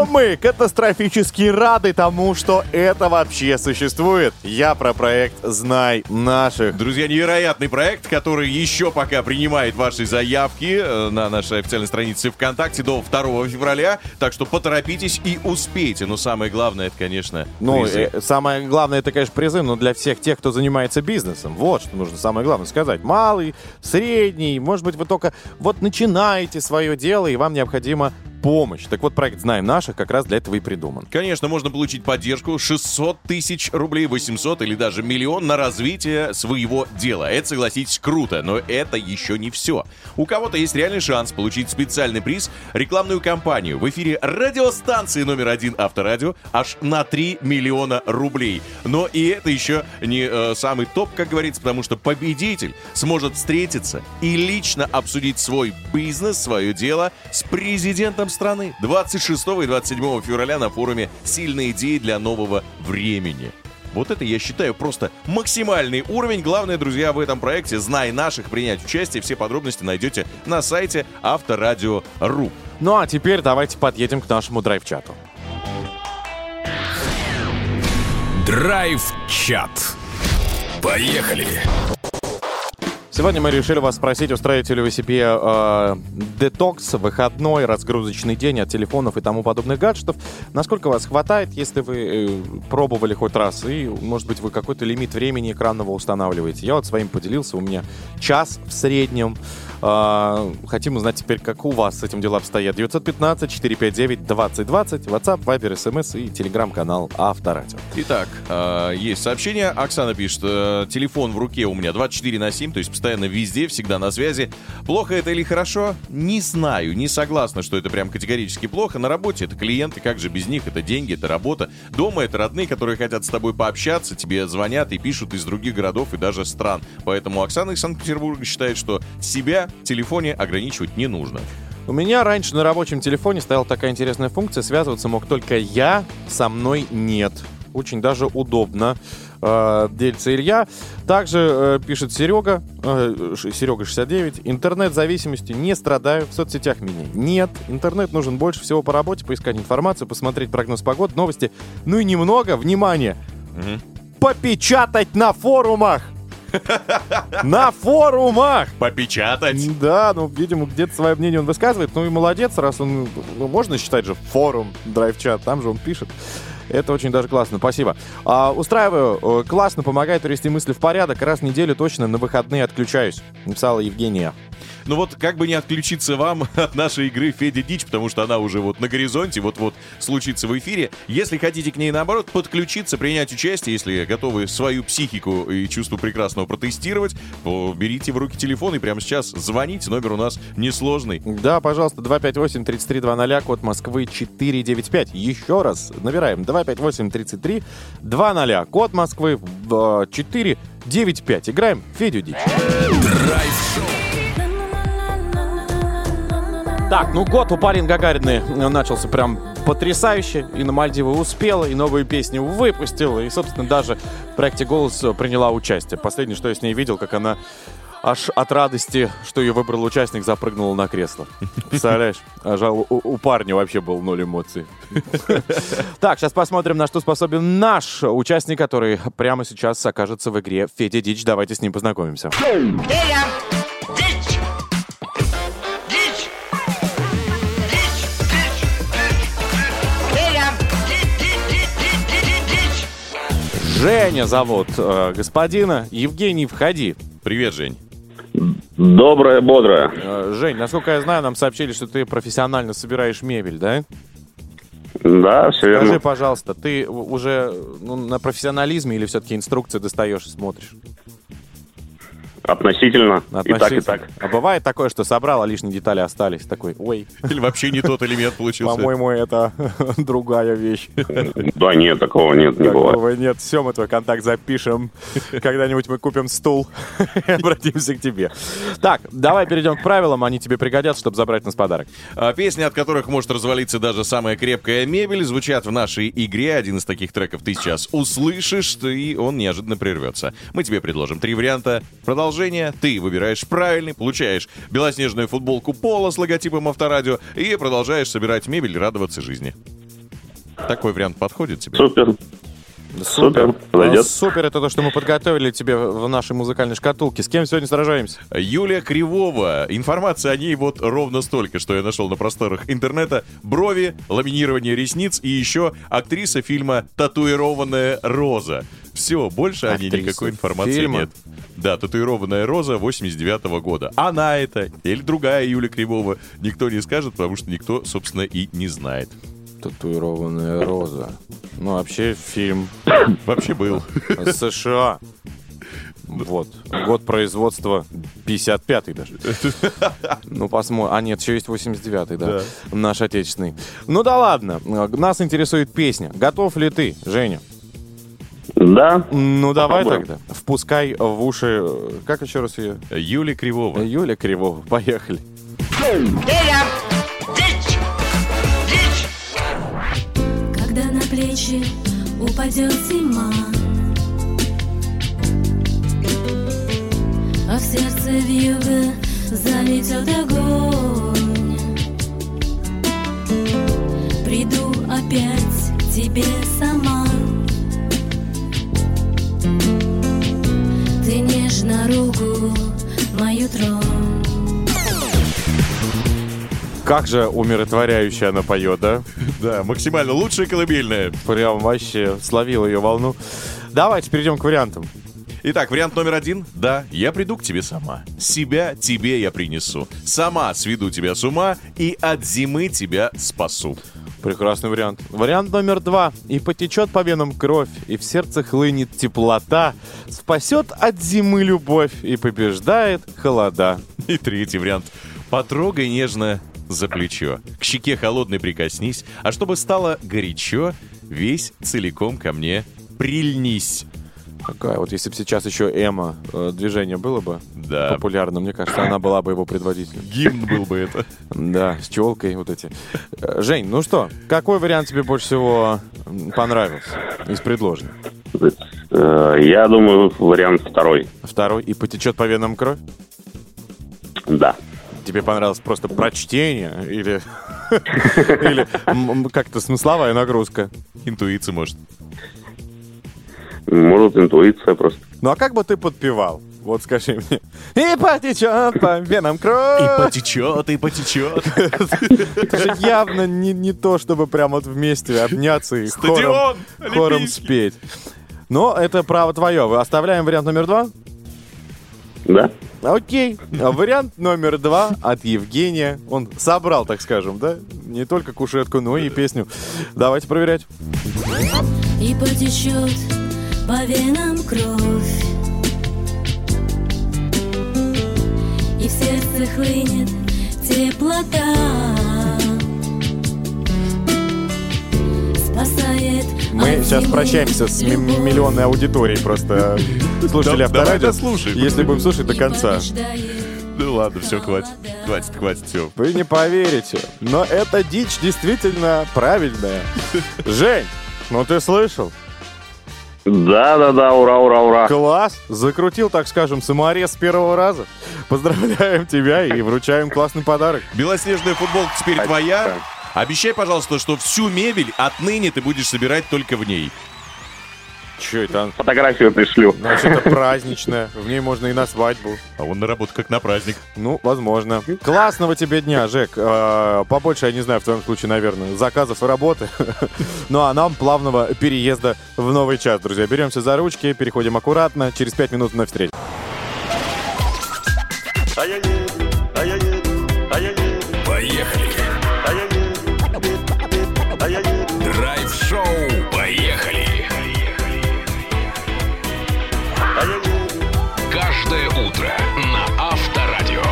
мы катастрофически рады тому, что это вообще существует. Я про проект «Знай наших». Друзья, невероятный проект, который еще пока принимает ваши заявки на нашей официальной странице ВКонтакте до 2 февраля. Так что поторопитесь и успейте. Но самое главное, это, конечно, призы. Самое главное, это, конечно, призы, но для всех тех, кто занимается бизнесом. Вот что нужно самое главное сказать. Малый, средний, может быть, вы только вот начинаете свое дело, и вам необходимо помощь. Так вот, проект «Знаем наших» как раз для этого и придуман. Конечно, можно получить поддержку 600 тысяч рублей, 800 или даже миллион на развитие своего дела. Это, согласитесь, круто, но это еще не все. У кого-то есть реальный шанс получить специальный приз, рекламную кампанию в эфире радиостанции номер 1 Авторадио аж на 3 миллиона рублей. Но и это еще не самый топ, как говорится, потому что победитель сможет встретиться и лично обсудить свой бизнес, свое дело с президентом страны 26 и 27 февраля на форуме «Сильные идеи для нового времени». Вот это, я считаю, просто максимальный уровень. Главное, друзья, в этом проекте «Знай наших» принять участие. Все подробности найдете на сайте авторадио.ру. Ну а теперь давайте подъедем к нашему драйв-чату. Драйв-чат. Поехали! Сегодня мы решили вас спросить, устраиваете ли вы себе детокс, выходной, разгрузочный день от телефонов и тому подобных гаджетов. Насколько вас хватает, если вы пробовали хоть раз, и, может быть, вы какой-то лимит времени экранного устанавливаете. Я вот с вами поделился, у меня час в среднем. Хотим узнать теперь, как у вас с этим дела обстоят. 915-459-2020, WhatsApp, Viber, SMS и телеграм-канал Авторадио. Итак, есть сообщение. Оксана пишет, телефон в руке у меня 24/7, то есть постоянно везде, всегда на связи. Плохо это или хорошо? Не знаю, не согласна, что это прям категорически плохо. На работе это клиенты, как же без них? Это деньги, это работа. Дома это родные, которые хотят с тобой пообщаться, тебе звонят и пишут из других городов и даже стран. Поэтому Оксана из Санкт-Петербурга считает, что себя в телефоне ограничивать не нужно. У меня раньше на рабочем телефоне стояла такая интересная функция. Связываться мог только я, со мной нет. Очень даже удобно. Дельца Илья. Также пишет Серега, Серега 69. Интернет-зависимостью не страдаю, в соцсетях меня нет. Интернет нужен больше всего по работе, поискать информацию, посмотреть прогноз погоды, новости. Ну и немного, внимание, попечатать на форумах. На форумах! Попечатать! Да, ну, видимо, где-то свое мнение он высказывает. Ну и молодец, раз он... Ну, можно считать же форум, драйв-чат, там же он пишет. Это очень даже классно, спасибо. Устраиваю, классно, помогает привести мысли в порядок. Раз в неделю точно на выходные отключаюсь, написала Евгения. Ну вот, как бы не отключиться вам от нашей игры «Федя Дичь», потому что она уже вот на горизонте, вот-вот случится в эфире. Если хотите к ней, наоборот, подключиться, принять участие, если готовы свою психику и чувство прекрасного протестировать, то берите в руки телефон и прямо сейчас звоните. Номер у нас несложный. Да, пожалуйста, 258-33-00, код Москвы 495. Еще раз набираем 258-33-00, код Москвы 495. Играем «Федю Дичь». Так, ну год у Полины Гагариной начался прям потрясающе. И на Мальдивы успела, и новую песню выпустила. И, собственно, даже в проекте «Голос» приняла участие. Последнее, что я с ней видел, как она аж от радости, что ее выбрал участник, запрыгнула на кресло. Представляешь? У парня вообще был ноль эмоций. Так, сейчас посмотрим, на что способен наш участник, который прямо сейчас окажется в игре «Федя Дичь». Давайте с ним познакомимся. Женя зовут господина. Евгений, входи. Привет, Жень. Доброе, бодрое. Жень, насколько я знаю, нам сообщили, что ты профессионально собираешь мебель, да? Да, все верно. Скажи, пожалуйста, ты уже на профессионализме или все-таки инструкции достаешь и смотришь? Относительно. И так, и так. А бывает такое, что собрал, а лишние детали остались? Такой, ой. Или вообще не тот элемент получился? По-моему, это другая вещь. Да нет, такого нет, не бывает. Такого нет. Все, мы твой контакт запишем. Когда-нибудь мы купим стул и обратимся к тебе. Так, давай перейдем к правилам. Они тебе пригодятся, чтобы забрать нас подарок. Песни, от которых может развалиться даже самая крепкая мебель, звучат в нашей игре. Один из таких треков ты сейчас услышишь, и он неожиданно прервется. Мы тебе предложим три варианта. Продолжаем. Ты выбираешь правильный, получаешь белоснежную футболку Пола с логотипом Авторадио и продолжаешь собирать мебель и радоваться жизни. Такой вариант подходит тебе? Супер. Зайдет. Супер, это то, что мы подготовили тебе в нашей музыкальной шкатулке. С кем сегодня сражаемся? Юлия Кривова. Информация о ней вот ровно столько, что я нашел на просторах интернета. Брови, ламинирование ресниц и еще актриса фильма «Татуированная роза». Все, больше актриса о ней никакой информации фильма нет. Да, «Татуированная роза» 89-го года. Она это или другая Юлия Кривова, никто не скажет, потому что никто, собственно, и не знает. «Татуированная роза». Ну, вообще, фильм. Вообще был. США. Вот. Год производства 55-й даже. Ну, посмотрим. А нет, еще есть 89-й, да. Наш отечественный. Ну да ладно. Нас интересует песня. Готов ли ты, Женя? Да. Ну, давай тогда. Впускай в уши... Как еще раз ее? Юлия Кривова. Юлия Кривова. Поехали. Плечи упадет зима, а в сердце вьюга залетет огонь. Приду опять к тебе сама. Ты нежно руку метро. Как же умиротворяюще она поет, да? Да, максимально лучшая колыбельная. Прям вообще словил ее волну. Давайте перейдем к вариантам. Итак, вариант номер 1. Да, я приду к тебе сама. Себя тебе я принесу. Сама сведу тебя с ума и от зимы тебя спасу. Прекрасный вариант. Вариант номер 2. И потечет по венам кровь, и в сердце хлынет теплота. Спасет от зимы любовь и побеждает холода. И третий вариант. Потрогай нежно за плечо. К щеке холодной прикоснись, а чтобы стало горячо, весь целиком ко мне прильнись. Какая? Вот если бы сейчас еще Эмма движение было бы популярно, мне кажется, она была бы его предводителем. Гимн был бы это. Да, с челкой вот эти. Жень, ну что, какой вариант тебе больше всего понравился из предложенных? Я думаю, вариант 2. 2. И потечет по венам кровь? Да. Тебе понравилось просто прочтение или как-то смысловая нагрузка? Интуиция, может. Может, интуиция просто. Ну, а как бы ты подпевал? Вот скажи мне. И потечет по венам кровь. И потечет, и потечет. Это же явно не то, чтобы прям вот вместе обняться и хором спеть. Но это право твое. Оставляем вариант номер 2? Да. Окей. А вариант номер 2 от Евгения. Он собрал, так скажем, да? Не только кушетку, но и песню. Давайте проверять. И потечет по венам кровь, и в сердце хлынет теплота. Спасает. Мы сейчас прощаемся с миллионной аудиторией просто. Слушатели авторадио, если будем слушать до конца. Ну ладно, все, хватит, все. Вы не поверите, но эта дичь действительно правильная. Жень, ну ты слышал? Да, ура. Класс, закрутил, так скажем, саморез с первого раза. Поздравляем тебя и вручаем классный подарок. Белоснежная футболка теперь твоя. Обещай, пожалуйста, что всю мебель отныне ты будешь собирать только в ней. Че это? Фотографию пришлю. Значит, это праздничная. В ней можно и на свадьбу. А он на работу как на праздник. Ну, возможно. Классного тебе дня, Жек. Побольше, я не знаю, в твоем случае, наверное, заказов и работы. Ну, а нам плавного переезда в новый час, друзья. Беремся за ручки, переходим аккуратно. Через 5 минут вновь встретимся. Поехали. Драйв-шоу. Поехали. Каждое утро на Авторадио.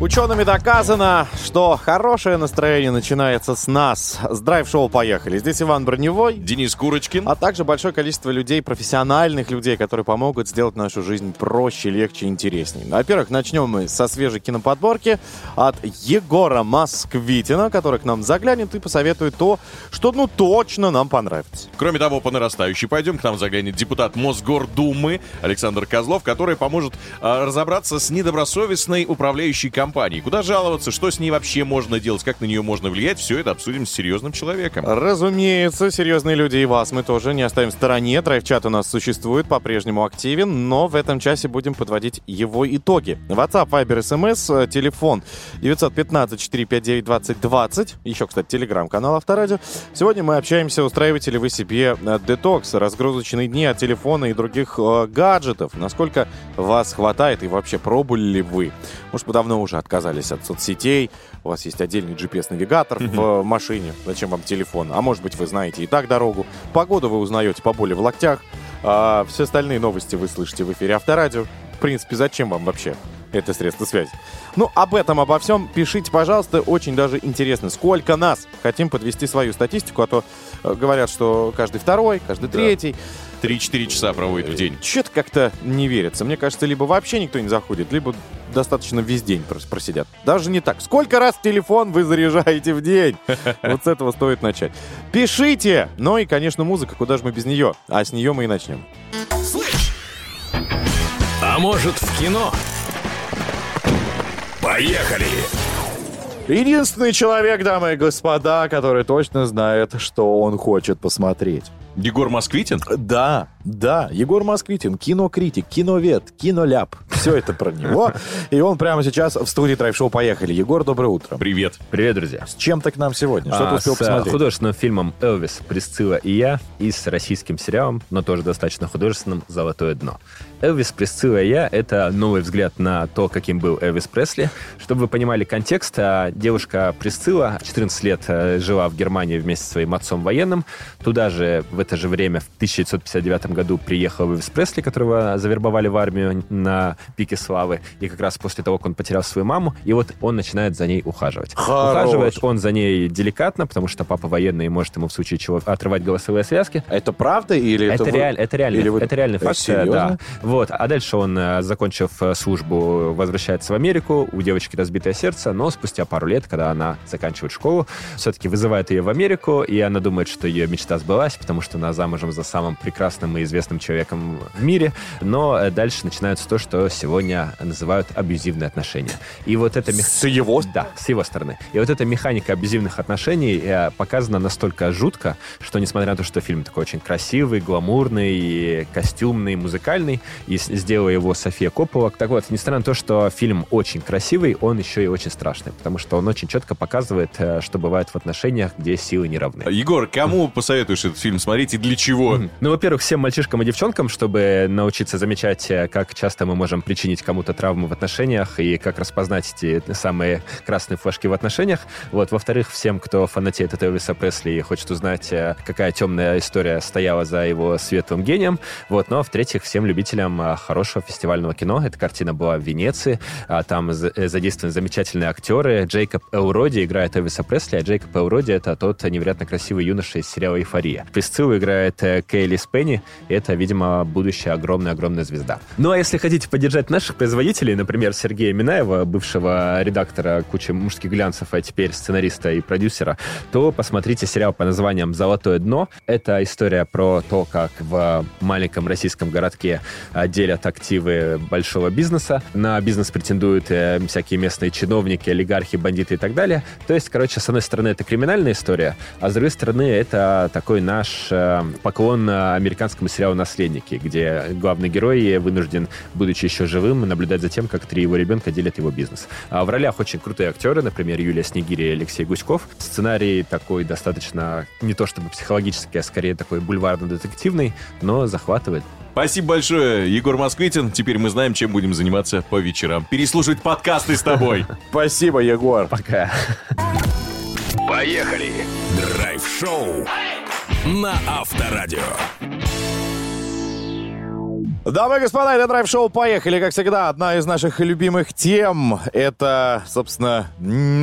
Учеными доказано, что хорошее настроение начинается с нас. С драйв-шоу «Поехали». Здесь Иван Броневой, Денис Курочкин, а также большое количество людей, профессиональных людей, которые помогут сделать нашу жизнь проще, легче и интереснее. Во-первых, начнем мы со свежей киноподборки от Егора Москвитина, который к нам заглянет и посоветует то, что ну точно нам понравится. Кроме того, по нарастающей пойдем. К нам заглянет депутат Мосгордумы Александр Козлов, который поможет разобраться с недобросовестной управляющей компанией. Куда жаловаться, что с ней вообще можно делать, как на нее можно влиять, все это обсудим с серьезным человеком. Разумеется, серьезные люди и вас мы тоже не оставим в стороне. Драйв-чат у нас существует, по-прежнему активен, но в этом часе будем подводить его итоги. WhatsApp, Viber, SMS, телефон 915-459-2020. Еще, кстати, телеграм-канал Авторадио. Сегодня мы общаемся, устраиваете ли вы себе детокс, разгрузочные дни от телефона и других гаджетов. Насколько вас хватает и вообще пробовали ли вы? Может, вы давно уже отказались от соцсетей, у вас есть отдельный GPS-навигатор в машине, зачем вам телефон? А может быть, вы знаете и так дорогу, погоду вы узнаете по боли в локтях, а все остальные новости вы слышите в эфире Авторадио. В принципе, зачем вам вообще это средство связи? Ну, об этом, обо всем пишите, пожалуйста, очень даже интересно. Сколько нас? Хотим подвести свою статистику, а то говорят, что каждый второй, каждый третий. 3-4 часа проводит в день. Чё-то как-то не верится. Мне кажется, либо вообще никто не заходит, либо достаточно весь день просидят. Даже не так. Сколько раз телефон вы заряжаете в день? Вот с этого стоит начать. Пишите! Ну и, конечно, музыка, куда же мы без нее? А с нее мы и начнем. Слышь! А может, в кино? Поехали! Единственный человек, дамы и господа, который точно знает, что он хочет посмотреть. Егор Москвитин? Да, да, Егор Москвитин, кинокритик, киновед, киноляп. Все это про него. И он прямо сейчас в студии Драйв-шоу. Поехали. Егор, доброе утро. Привет. Привет, друзья. С чем-то к нам сегодня. Что ты успел посмотреть? С художественным фильмом «Элвис, Присцилла и я» и с российским сериалом, но тоже достаточно художественным, «Золотое дно». «Элвис, Присцилла и я» — это новый взгляд на то, каким был Элвис Пресли. Чтобы вы понимали контекст, девушка Присцилла 14 лет жила в Германии вместе со своим отцом военным. Туда же в это же время, в 1959 году, приехал Элвис Пресли, которого завербовали в армию на пике славы. И как раз после того, как он потерял свою маму, и вот он начинает за ней ухаживать. Хорош. Ухаживает он за ней деликатно, потому что папа военный и может ему в случае чего отрывать голосовые связки. Это правда или это реальный факт? Серьезно? Да. Вот. А дальше он, закончив службу, возвращается в Америку. У девочки разбитое сердце, но спустя пару лет, когда она заканчивает школу, все-таки вызывает ее в Америку, и она думает, что ее мечта сбылась, потому что она замужем за самым прекрасным и известным человеком в мире. Но дальше начинается то, что сегодня называют абьюзивные отношения. И вот это... С его? Да, с его стороны. И вот эта механика абьюзивных отношений показана настолько жутко, что, несмотря на то, что фильм такой очень красивый, гламурный, костюмный, музыкальный, и сделала его София Коппола. Так вот, несмотря на то, что фильм очень красивый, он еще и очень страшный, потому что он очень четко показывает, что бывает в отношениях, где силы не равны. Егор, кому посоветуешь этот фильм смотреть и для чего? Ну, во-первых, всем мальчишкам и девчонкам, чтобы научиться замечать, как часто мы можем причинить кому-то травмы в отношениях и как распознать эти самые красные флажки в отношениях. Вот. Во-вторых, всем, кто фанатеет от Элвиса Пресли и хочет узнать, какая темная история стояла за его светлым гением. Вот. Ну, а в-третьих, всем любителям хорошего фестивального кино. Эта картина была в Венеции. Там задействованы замечательные актеры. Джейкоб Элроди играет Элвиса Пресли, а Джейкоб Элроди — это тот невероятно красивый юноша из сериала «Эйфория». Присциллу играет Кейли Спенни. Это, видимо, будущая огромная-огромная звезда. Ну, а если хотите поддержать наших производителей, например, Сергея Минаева, бывшего редактора кучи мужских глянцев, а теперь сценариста и продюсера, то посмотрите сериал по названием «Золотое дно». Это история про то, как в маленьком российском городке делят активы большого бизнеса. На бизнес претендуют всякие местные чиновники, олигархи, бандиты и так далее. То есть, короче, с одной стороны, это криминальная история, а с другой стороны, это такой наш поклон американскому сериалу «Наследники», где главный герой вынужден, будучи еще живым, наблюдать за тем, как три его ребенка делят его бизнес. А в ролях очень крутые актеры, например, Юлия Снегирь и Алексей Гуськов. Сценарий такой достаточно, не то чтобы психологический, а скорее такой бульварно-детективный, но захватывает. Спасибо большое, Егор Москвитин. Теперь мы знаем, чем будем заниматься по вечерам. Переслушать подкасты с тобой. Спасибо, Егор. Пока. Поехали. Драйв-шоу на Авторадио. Дамы и господа, это Драйв-шоу. Поехали. Как всегда, одна из наших любимых тем — это, собственно,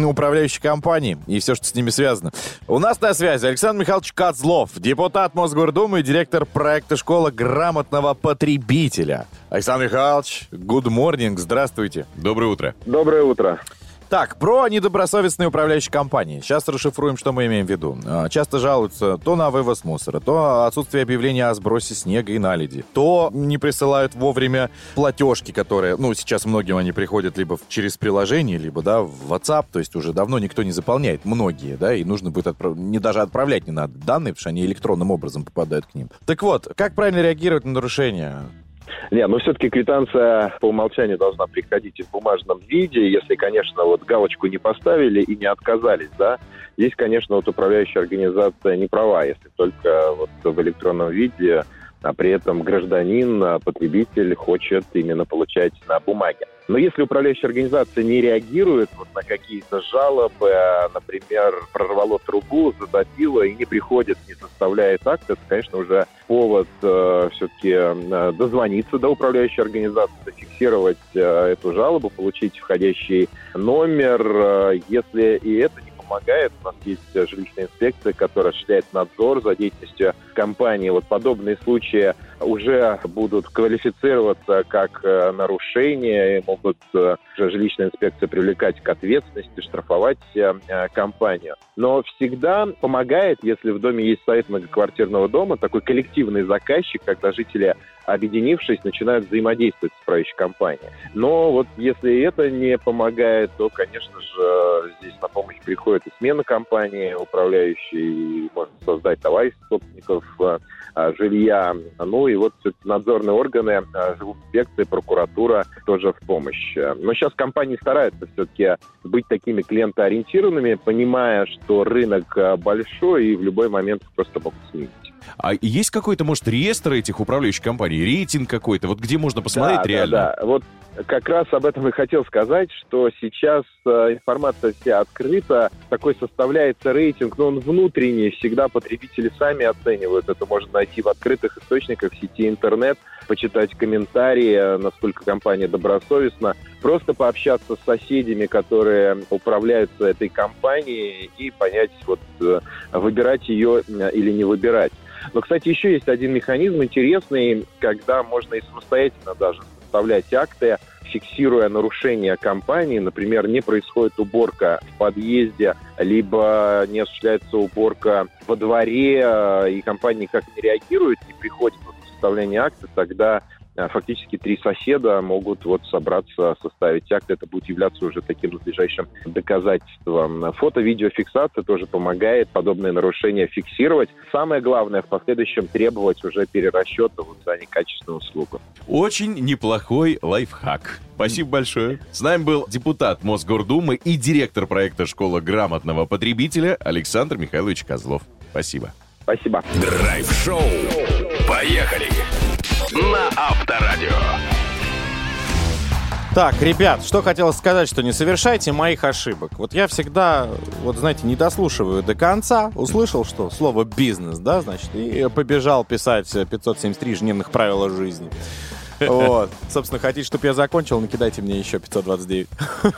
управляющие компании и все, что с ними связано. У нас на связи Александр Михайлович Козлов, депутат Мосгордумы и директор проекта «Школа грамотного потребителя». Александр Михайлович, good morning, здравствуйте. Доброе утро. Доброе утро. Так, про недобросовестные управляющие компании. Сейчас расшифруем, что мы имеем в виду. Часто жалуются то на вывоз мусора, то отсутствие объявления о сбросе снега и наледи, то не присылают вовремя платежки, которые, ну, сейчас многим они приходят либо через приложение, либо, да, в WhatsApp, то есть уже давно никто не заполняет, многие, да, и нужно будет даже отправлять не надо данные, потому что они электронным образом попадают к ним. Так вот, как правильно реагировать на нарушения? Не, ну все-таки квитанция по умолчанию должна приходить и в бумажном виде, если, конечно, вот галочку не поставили и не отказались, да. Здесь, конечно, вот управляющая организация не права, если только вот в электронном виде, а при этом гражданин, потребитель хочет именно получать на бумаге. Но если управляющая организация не реагирует вот на какие-то жалобы, например, прорвало трубу, затопило и не приходит, не составляет акт, это, конечно, уже повод все-таки дозвониться до управляющей организации, зафиксировать эту жалобу, получить входящий номер. Если и это не помогает, у нас есть жилищная инспекция, которая осуществляет надзор за деятельностью компании. Вот подобные случаи уже будут квалифицироваться как нарушение, могут жилищная инспекция привлекать к ответственности, штрафовать компанию. Но всегда помогает, если в доме есть совет многоквартирного дома, такой коллективный заказчик, когда жители, объединившись, начинают взаимодействовать с управляющей компанией. Но вот если это не помогает, то, конечно же, здесь на помощь приходит и смена компании управляющей, и можно создать товарищество собственников жилья. Ну и вот надзорные органы, инспекция, прокуратура тоже в помощь. Но сейчас компании стараются все-таки быть такими клиентоориентированными, понимая, что рынок большой и в любой момент просто могут сменить. А есть какой-то, может, реестр этих управляющих компаний, рейтинг какой-то, вот где можно посмотреть реально? Да. Вот как раз об этом и хотел сказать, что сейчас информация вся открыта, такой составляется рейтинг, но он внутренний, всегда потребители сами оценивают. Это можно найти в открытых источниках в сети интернет, почитать комментарии, насколько компания добросовестна, просто пообщаться с соседями, которые управляются этой компанией, и понять, вот, выбирать ее или не выбирать. Но, кстати, еще есть один механизм интересный, когда можно и самостоятельно даже составлять акты, фиксируя нарушения компании. Например, не происходит уборка в подъезде, либо не осуществляется уборка во дворе, и компания никак не реагирует, не приходит к составлению акта, тогда фактически 3 соседа могут вот собраться, составить акт. Это будет являться уже таким надлежащим доказательством. Фото-видеофиксация тоже помогает подобные нарушения фиксировать. Самое главное, в последующем требовать уже перерасчета за некачественную услугу. Очень неплохой лайфхак. Спасибо большое. С нами был депутат Мосгордумы и директор проекта «Школа грамотного потребителя» Александр Михайлович Козлов. Спасибо. Спасибо. Драйв-шоу. Поехали! На Авторадио. Так, ребят, что хотелось сказать, что не совершайте моих ошибок. Вот я всегда, вот знаете, не дослушиваю до конца. Услышал, что слово «бизнес», да, значит, и побежал писать 573 ежедневных правила жизни. Вот. Собственно, хотите, чтобы я закончил, накидайте мне еще 529.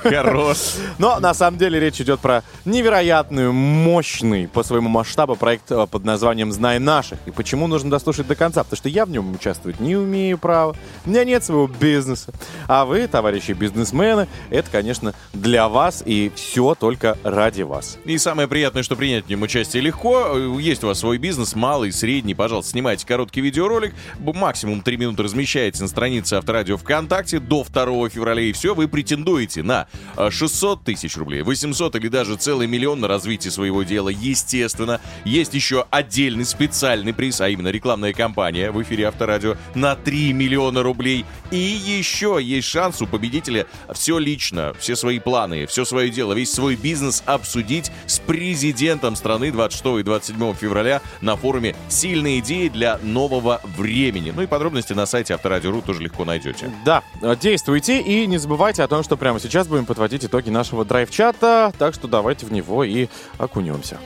Хорош. Но на самом деле речь идет про невероятную, мощный по своему масштабу проект под названием «Знай наших». И почему нужно дослушать до конца? Потому что я в нем участвовать не умею, право. У меня нет своего бизнеса. А вы, товарищи бизнесмены, это, конечно, для вас и все только ради вас. И самое приятное, что принять в нем участие легко. Есть у вас свой бизнес, малый, средний. Пожалуйста, снимайте короткий видеоролик. Максимум 3 минуты размещаете на странице Авторадио ВКонтакте до 2 февраля, и все, вы претендуете на 600 тысяч рублей, 800 или даже целый миллион на развитие своего дела, естественно. Есть еще отдельный специальный приз, а именно рекламная кампания в эфире Авторадио на 3 миллиона рублей. И еще есть шанс у победителя все лично, все свои планы, все свое дело, весь свой бизнес обсудить с президентом страны 26 и 27 февраля на форуме «Сильные идеи для нового времени». Ну и подробности на сайте Авторадио.ру тоже легко найдете. Да, действуйте и не забывайте о том, что прямо сейчас будем подводить итоги нашего драйв-чата, так что давайте в него и окунемся.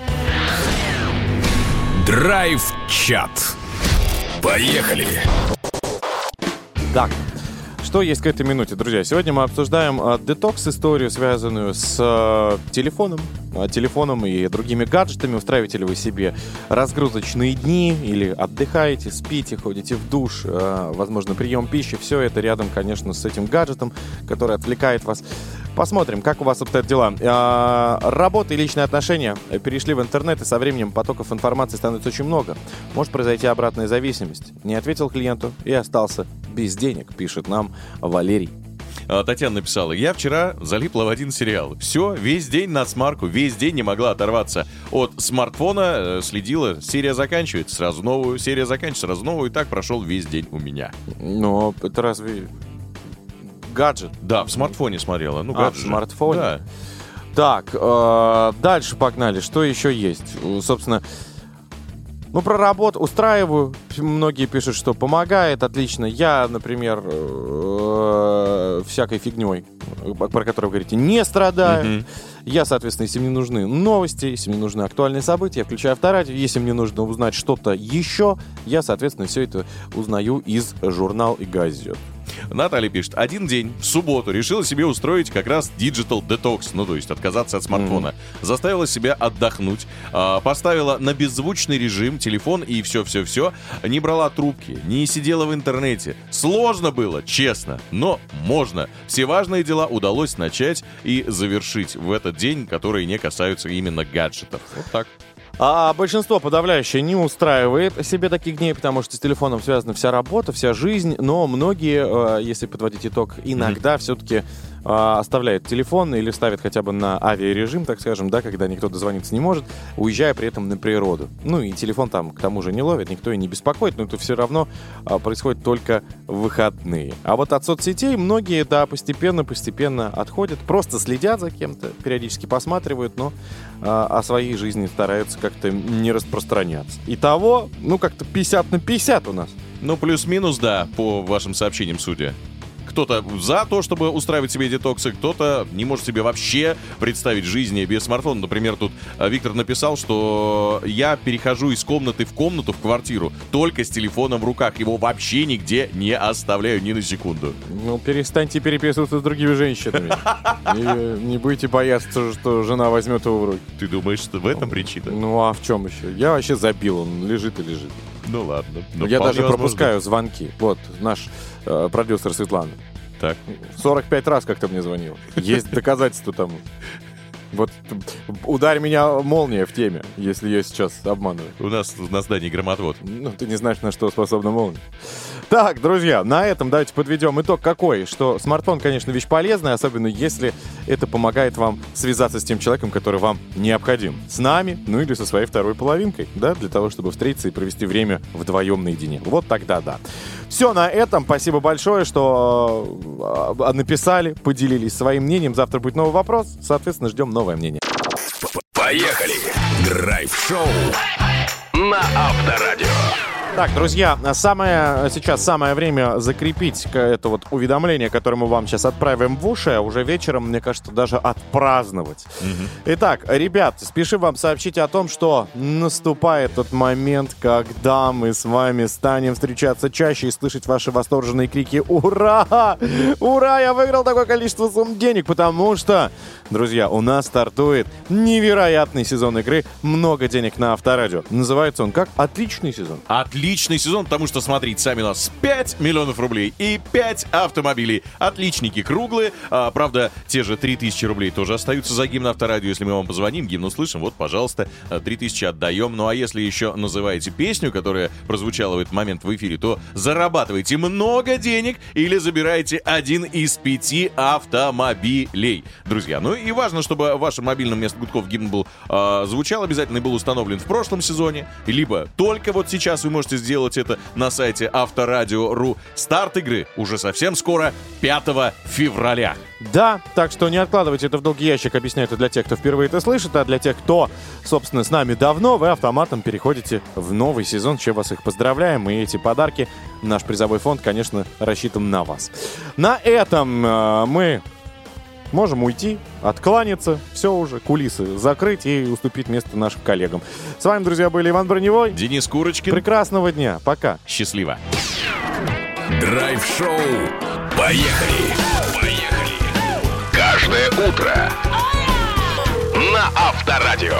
Драйв-чат. Поехали! Так, что есть к этой минуте, друзья? Сегодня мы обсуждаем детокс-историю, связанную с телефоном и другими гаджетами. Устраиваете ли вы себе разгрузочные дни или отдыхаете, спите, ходите в душ, возможно, прием пищи. Все это рядом, конечно, с этим гаджетом, который отвлекает вас. Посмотрим, как у вас обстоят дела. Работа и личные отношения перешли в интернет, и со временем потоков информации становится очень много. Может произойти обратная зависимость. Не ответил клиенту и остался без денег, пишет нам Валерий. Татьяна написала: я вчера залипла в один сериал. Все, весь день на смарку, весь день не могла оторваться от смартфона, следила, серия заканчивается, сразу новую, серия заканчивается, сразу новую, и так прошел весь день у меня. Но это разве гаджет? Да, в смартфоне смотрела. Ну, гаджет. В смартфоне? Да. Так, дальше погнали, что еще есть? Собственно, про работу устраиваю. Многие пишут, что помогает, отлично. Я, например, всякой фигней, про которую вы говорите, не страдаю. Mm-hmm. Я, соответственно, если мне нужны новости, если мне нужны актуальные события, я включаю Авторадио. Если мне нужно узнать что-то еще, я, соответственно, все это узнаю из журнала и газет. Наталья пишет: один день, в субботу, решила себе устроить как раз digital detox, ну, то есть отказаться от смартфона. Заставила себя отдохнуть, поставила на беззвучный режим телефон и все-все-все. Не брала трубки, не сидела в интернете. Сложно было, честно, но можно. Все важные дела удалось начать и завершить в этот день, которые не касаются именно гаджетов. Вот так. А большинство подавляющее не устраивает себе таких дней, потому что с телефоном связана вся работа, вся жизнь. Но многие, если подводить итог, иногда все-таки оставляет телефон или ставит хотя бы на авиарежим, так скажем, да, когда никто дозвониться не может, уезжая при этом на природу. Ну и телефон там к тому же не ловит, никто и не беспокоит, но это все равно происходит только в выходные. А вот от соцсетей многие, да, постепенно отходят, просто следят за кем-то, периодически посматривают, но о своей жизни стараются как-то не распространяться. Итого, ну как-то 50 на 50 у нас. Ну плюс-минус, да, по вашим сообщениям, судя. Кто-то за то, чтобы устраивать себе детоксы, кто-то не может себе вообще представить жизни без смартфона. Например, тут Виктор написал, что я перехожу из комнаты в комнату, в квартиру, только с телефоном в руках. Его вообще нигде не оставляю ни на секунду. Ну, перестаньте переписываться с другими женщинами. Не будете бояться, что жена возьмет его в руки. Ты думаешь, что в этом причина? Ну, а в чем еще? Я вообще забил, он лежит и лежит. Ну ладно. Ну, я даже пропускаю звонки. Вот наш продюсер Светлана. Так. 45 раз как-то мне звонил. Есть доказательства тому. Вот ударь меня молния в теме, если я сейчас обманываю. У нас на здании громотвод. Ну, ты не знаешь, на что способна молния. Так, друзья, на этом давайте подведем итог какой, что смартфон, конечно, вещь полезная, особенно если это помогает вам связаться с тем человеком, который вам необходим. С нами, ну или со своей второй половинкой, да, для того, чтобы встретиться и провести время вдвоем наедине. Вот тогда да. Все на этом. Спасибо большое, что написали, поделились своим мнением. Завтра будет новый вопрос, соответственно, ждем новое мнение. Поехали! Драйв-шоу на Авторадио. Так, друзья, сейчас самое время закрепить это вот уведомление, которое мы вам сейчас отправим в уши, а уже вечером, мне кажется, даже отпраздновать. Итак, ребят, спешим вам сообщить о том, что наступает тот момент, когда мы с вами станем встречаться чаще и слышать ваши восторженные крики «Ура! Ура! Я выиграл такое количество сумм денег!» Потому что, друзья, у нас стартует невероятный сезон игры «Много денег на Авторадио». Называется он как «Отличный сезон». Отличный сезон, потому что, смотрите, сами у нас 5 миллионов рублей и 5 автомобилей. Отличники круглые. А, правда, те же 3000 рублей тоже остаются за гимн Авторадио. Если мы вам позвоним, гимн услышим, вот, пожалуйста, 3000 отдаем. Ну, а если еще называете песню, которая прозвучала в этот момент в эфире, то зарабатываете много денег или забираете один из 5 автомобилей. Друзья, ну и важно, чтобы в вашем мобильном вместо гудков гимн был звучал, обязательно был установлен в прошлом сезоне, либо только вот сейчас вы можете сделать это на сайте Авторадио.ру. Старт игры уже совсем скоро, 5 февраля. Да, так что не откладывайте это в долгий ящик. Объясняю это для тех, кто впервые это слышит, а для тех, кто, собственно, с нами давно, вы автоматом переходите в новый сезон, чем вас их поздравляем. И эти подарки, наш призовой фонд, конечно, рассчитан на вас. На этом мы можем уйти, откланяться, все уже, кулисы закрыть и уступить место нашим коллегам. С вами, друзья, были Иван Броневой, Денис Курочкин. Прекрасного дня, пока. Счастливо. Драйв-шоу. Поехали. Поехали. Каждое утро на Авторадио.